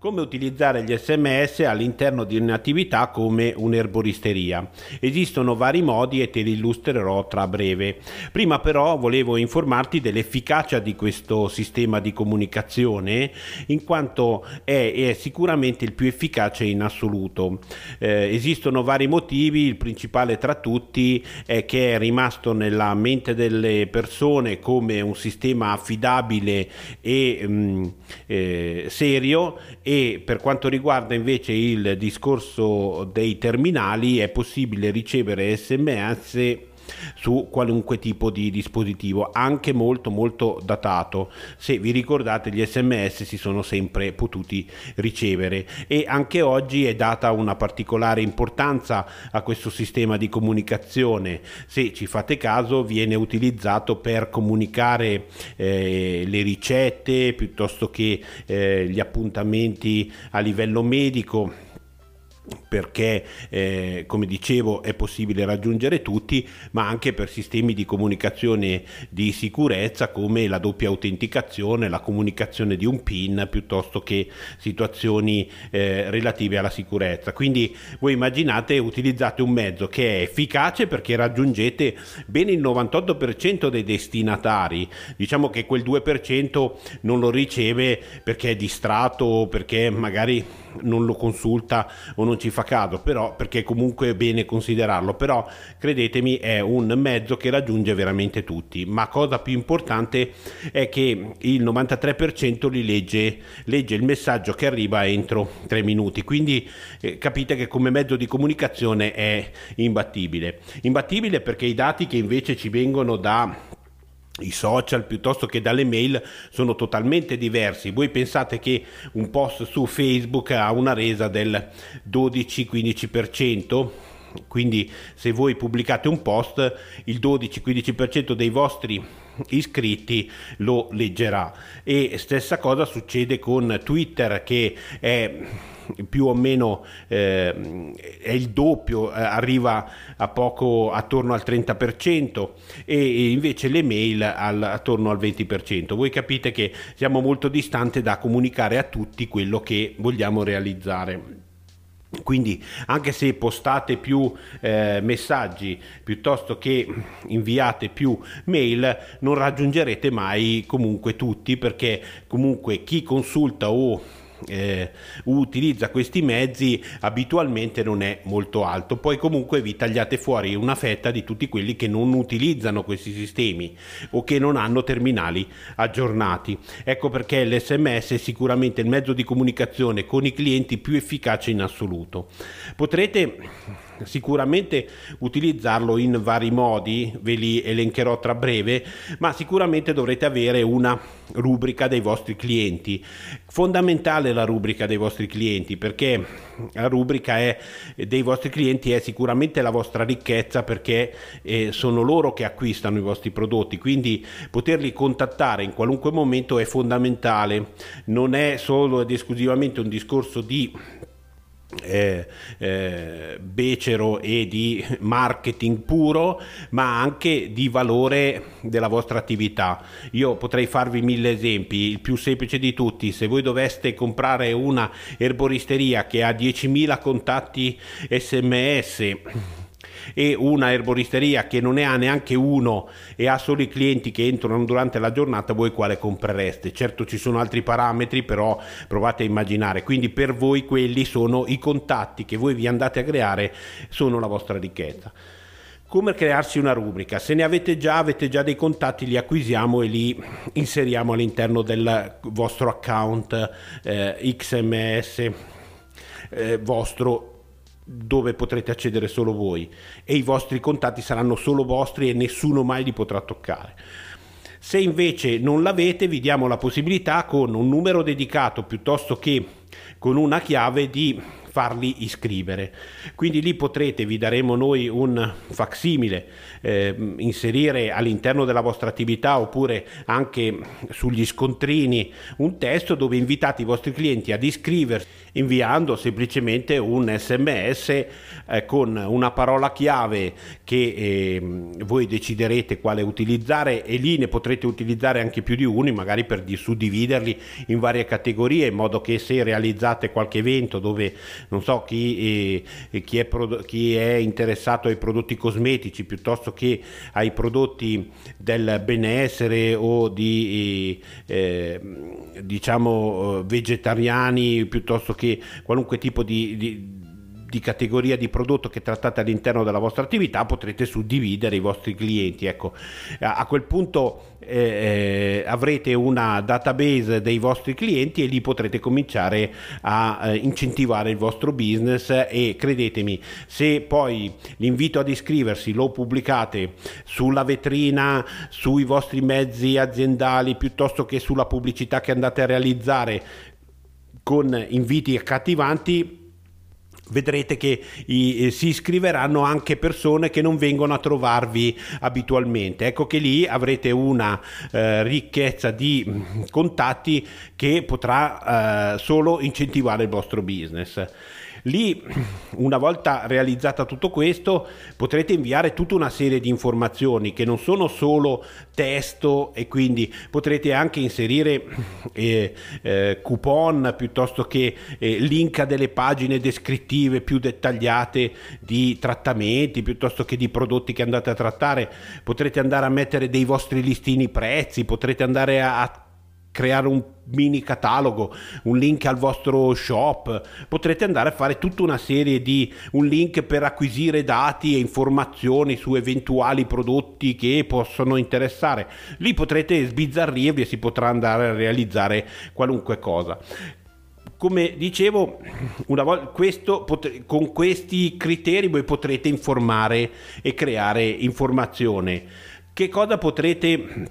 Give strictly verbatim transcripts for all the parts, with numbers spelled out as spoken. Come utilizzare gli S M S all'interno di un'attività come un'erboristeria. Esistono vari modi e te li illustrerò tra breve. Prima però volevo informarti dell'efficacia di questo sistema di comunicazione, in quanto è, è sicuramente il più efficace in assoluto. Eh, esistono vari motivi, il principale tra tutti è che è rimasto nella mente delle persone come un sistema affidabile e mh, eh, serio. E per quanto riguarda invece il discorso dei terminali, è possibile ricevere S M S su qualunque tipo di dispositivo, anche molto molto datato. Se vi ricordate, gli S M S si sono sempre potuti ricevere e anche oggi è data una particolare importanza a questo sistema di comunicazione. Se ci fate caso, viene utilizzato per comunicare eh, le ricette, piuttosto che eh, gli appuntamenti a livello medico, perché eh, come dicevo è possibile raggiungere tutti, ma anche per sistemi di comunicazione di sicurezza come la doppia autenticazione, la comunicazione di un PIN, piuttosto che situazioni eh, relative alla sicurezza. Quindi voi immaginate, utilizzate un mezzo che è efficace perché raggiungete bene il novantotto per cento dei destinatari. Diciamo che quel due per cento non lo riceve perché è distratto o perché magari non lo consulta o non ci fa caso, però perché comunque è bene considerarlo. Però credetemi, è un mezzo che raggiunge veramente tutti, ma cosa più importante è che il novantatré per cento li legge, legge il messaggio che arriva entro tre minuti. Quindi eh, capite che come mezzo di comunicazione è imbattibile. Imbattibile perché i dati che invece ci vengono da i social piuttosto che dalle mail sono totalmente diversi. Voi pensate che un post su Facebook ha una resa del dodici quindici per cento, quindi se voi pubblicate un post, il dodici quindici per cento dei vostri iscritti lo leggerà. E stessa cosa succede con Twitter, che è più o meno eh, è il doppio, eh, arriva a poco, attorno al trenta per cento, e invece le mail al, attorno al venti per cento. Voi capite che siamo molto distanti da comunicare a tutti quello che vogliamo realizzare. Quindi anche se postate più eh, messaggi piuttosto che inviate più mail, non raggiungerete mai comunque tutti, perché comunque chi consulta o Eh, utilizza questi mezzi abitualmente non è molto alto. Poi comunque vi tagliate fuori una fetta di tutti quelli che non utilizzano questi sistemi o che non hanno terminali aggiornati. Ecco perché l'S M S è sicuramente il mezzo di comunicazione con i clienti più efficace in assoluto. Potrete sicuramente utilizzarlo in vari modi, ve li elencherò tra breve, ma sicuramente dovrete avere una rubrica dei vostri clienti. Fondamentale la rubrica dei vostri clienti, perché la rubrica è, dei vostri clienti è sicuramente la vostra ricchezza, perché eh, sono loro che acquistano i vostri prodotti, quindi poterli contattare in qualunque momento è fondamentale. Non è solo ed esclusivamente un discorso di Eh, eh, becero e di marketing puro, ma anche di valore della vostra attività. Io potrei farvi mille esempi. Il più semplice di tutti: se voi doveste comprare una erboristeria che ha diecimila contatti S M S e una erboristeria che non ne ha neanche uno e ha solo i clienti che entrano durante la giornata, voi quale comprereste? Certo, ci sono altri parametri, però provate a immaginare. Quindi per voi quelli sono i contatti che voi vi andate a creare, sono la vostra ricchezza. Come crearsi una rubrica? Se ne avete già, avete già dei contatti, li acquisiamo e li inseriamo all'interno del vostro account eh, X M S eh, vostro, dove potrete accedere solo voi e i vostri contatti saranno solo vostri e nessuno mai li potrà toccare. Se invece non l'avete, vi diamo la possibilità, con un numero dedicato piuttosto che con una chiave, di farli iscrivere. Quindi lì potrete, vi daremo noi un facsimile, eh, inserire all'interno della vostra attività oppure anche sugli scontrini un testo dove invitate i vostri clienti ad iscriversi inviando semplicemente un sms eh, con una parola chiave che eh, voi deciderete quale utilizzare, e lì ne potrete utilizzare anche più di uno, magari per suddividerli in varie categorie, in modo che se realizzate qualche evento dove non so chi è, chi è, chi è interessato ai prodotti cosmetici piuttosto che ai prodotti del benessere o di eh, diciamo vegetariani, piuttosto che qualunque tipo di, di di categoria di prodotto che trattate all'interno della vostra attività, potrete suddividere i vostri clienti. Ecco, a quel punto eh, avrete una database dei vostri clienti e lì potrete cominciare a eh, incentivare il vostro business. E credetemi, se poi l'invito ad iscriversi lo pubblicate sulla vetrina, sui vostri mezzi aziendali, piuttosto che sulla pubblicità che andate a realizzare con inviti accattivanti, vedrete che i, si iscriveranno anche persone che non vengono a trovarvi abitualmente. Ecco che lì avrete una eh, ricchezza di contatti che potrà eh, solo incentivare il vostro business. Lì, una volta realizzata tutto questo, potrete inviare tutta una serie di informazioni che non sono solo testo, e quindi potrete anche inserire eh, eh, coupon piuttosto che eh, link a delle pagine descrittive più dettagliate di trattamenti piuttosto che di prodotti che andate a trattare. Potrete andare a mettere dei vostri listini prezzi, potrete andare a, a creare un mini catalogo, un link al vostro shop, potrete andare a fare tutta una serie di un link per acquisire dati e informazioni su eventuali prodotti che possono interessare. Lì potrete sbizzarrirvi e si potrà andare a realizzare qualunque cosa. Come dicevo, una volta questo, pot- con questi criteri voi potrete informare e creare informazione. Che cosa potrete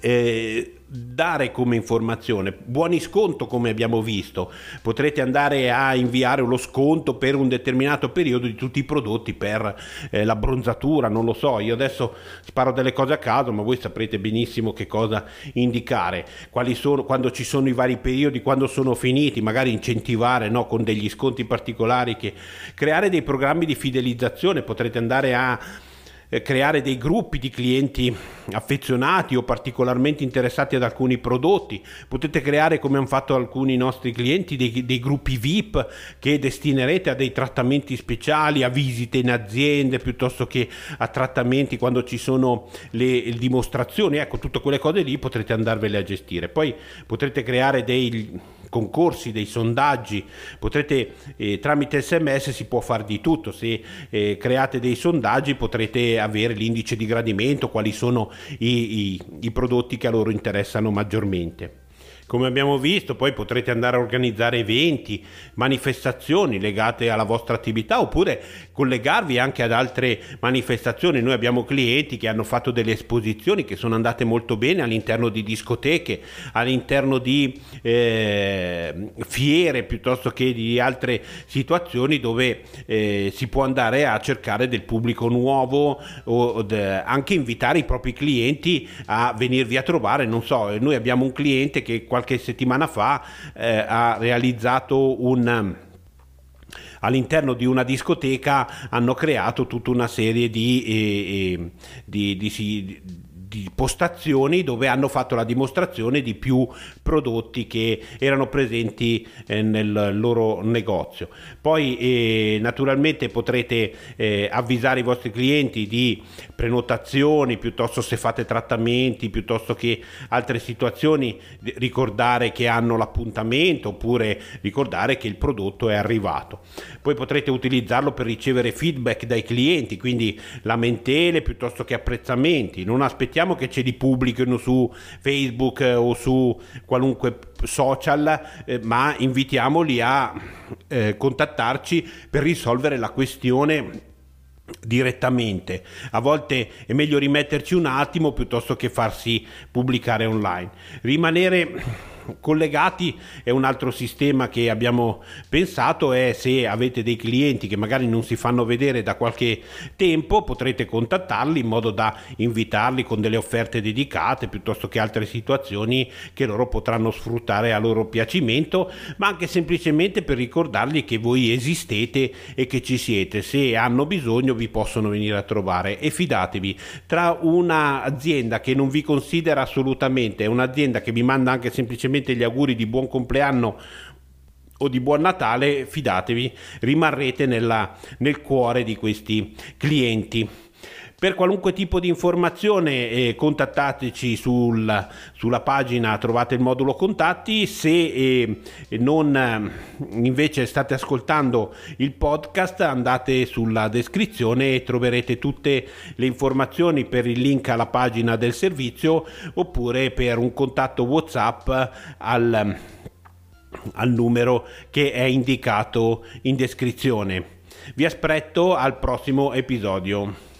eh, dare come informazione? Buoni sconto, come abbiamo visto, potrete andare a inviare lo sconto per un determinato periodo di tutti i prodotti, per eh, la bronzatura, non lo so, io adesso sparo delle cose a caso, ma voi saprete benissimo che cosa indicare, quali sono, quando ci sono i vari periodi, quando sono finiti, magari incentivare, no, con degli sconti particolari, che creare dei programmi di fidelizzazione. Potrete andare a creare dei gruppi di clienti affezionati o particolarmente interessati ad alcuni prodotti. Potete creare, come hanno fatto alcuni nostri clienti, dei, dei gruppi V I P che destinerete a dei trattamenti speciali, a visite in aziende piuttosto che a trattamenti quando ci sono le, le dimostrazioni. Ecco, tutte quelle cose lì potrete andarvele a gestire. Poi potrete creare dei concorsi, dei sondaggi, potrete eh, tramite sms si può fare di tutto. Se eh, create dei sondaggi potrete avere l'indice di gradimento, quali sono i, i, i prodotti che a loro interessano maggiormente. Come abbiamo visto, poi potrete andare a organizzare eventi, manifestazioni legate alla vostra attività, oppure collegarvi anche ad altre manifestazioni. Noi abbiamo clienti che hanno fatto delle esposizioni che sono andate molto bene all'interno di discoteche, all'interno di eh, fiere piuttosto che di altre situazioni dove eh, si può andare a cercare del pubblico nuovo, o, o anche invitare i propri clienti a venirvi a trovare. Non so, noi abbiamo un cliente che qualche settimana fa eh, ha realizzato un all'interno di una discoteca, hanno creato tutta una serie di, eh, di, di, di, di postazioni dove hanno fatto la dimostrazione di più prodotti che erano presenti eh, nel loro negozio. Poi eh, naturalmente potrete eh, avvisare i vostri clienti di prenotazioni, piuttosto se fate trattamenti, piuttosto che altre situazioni, ricordare che hanno l'appuntamento oppure ricordare che il prodotto è arrivato. Poi potrete utilizzarlo per ricevere feedback dai clienti, quindi lamentele piuttosto che apprezzamenti. Non aspettiamo che ce li pubblichino su Facebook o su qualunque social, eh, ma invitiamoli a eh, contattarci per risolvere la questione direttamente. A volte è meglio rimetterci un attimo piuttosto che farsi pubblicare online. Rimanere collegati. È un altro sistema che abbiamo pensato, è se avete dei clienti che magari non si fanno vedere da qualche tempo, potrete contattarli in modo da invitarli con delle offerte dedicate piuttosto che altre situazioni che loro potranno sfruttare a loro piacimento, ma anche semplicemente per ricordargli che voi esistete e che ci siete. Se hanno bisogno vi possono venire a trovare, e fidatevi, tra un'azienda che non vi considera assolutamente, è un'azienda che vi manda anche semplicemente gli auguri di buon compleanno o di buon Natale, fidatevi, rimarrete nella, nel cuore di questi clienti. Per qualunque tipo di informazione eh, contattateci sul, sulla pagina, trovate il modulo contatti. Se eh, non eh, invece state ascoltando il podcast, andate sulla descrizione e troverete tutte le informazioni per il link alla pagina del servizio, oppure per un contatto WhatsApp al, al numero che è indicato in descrizione. Vi aspetto al prossimo episodio.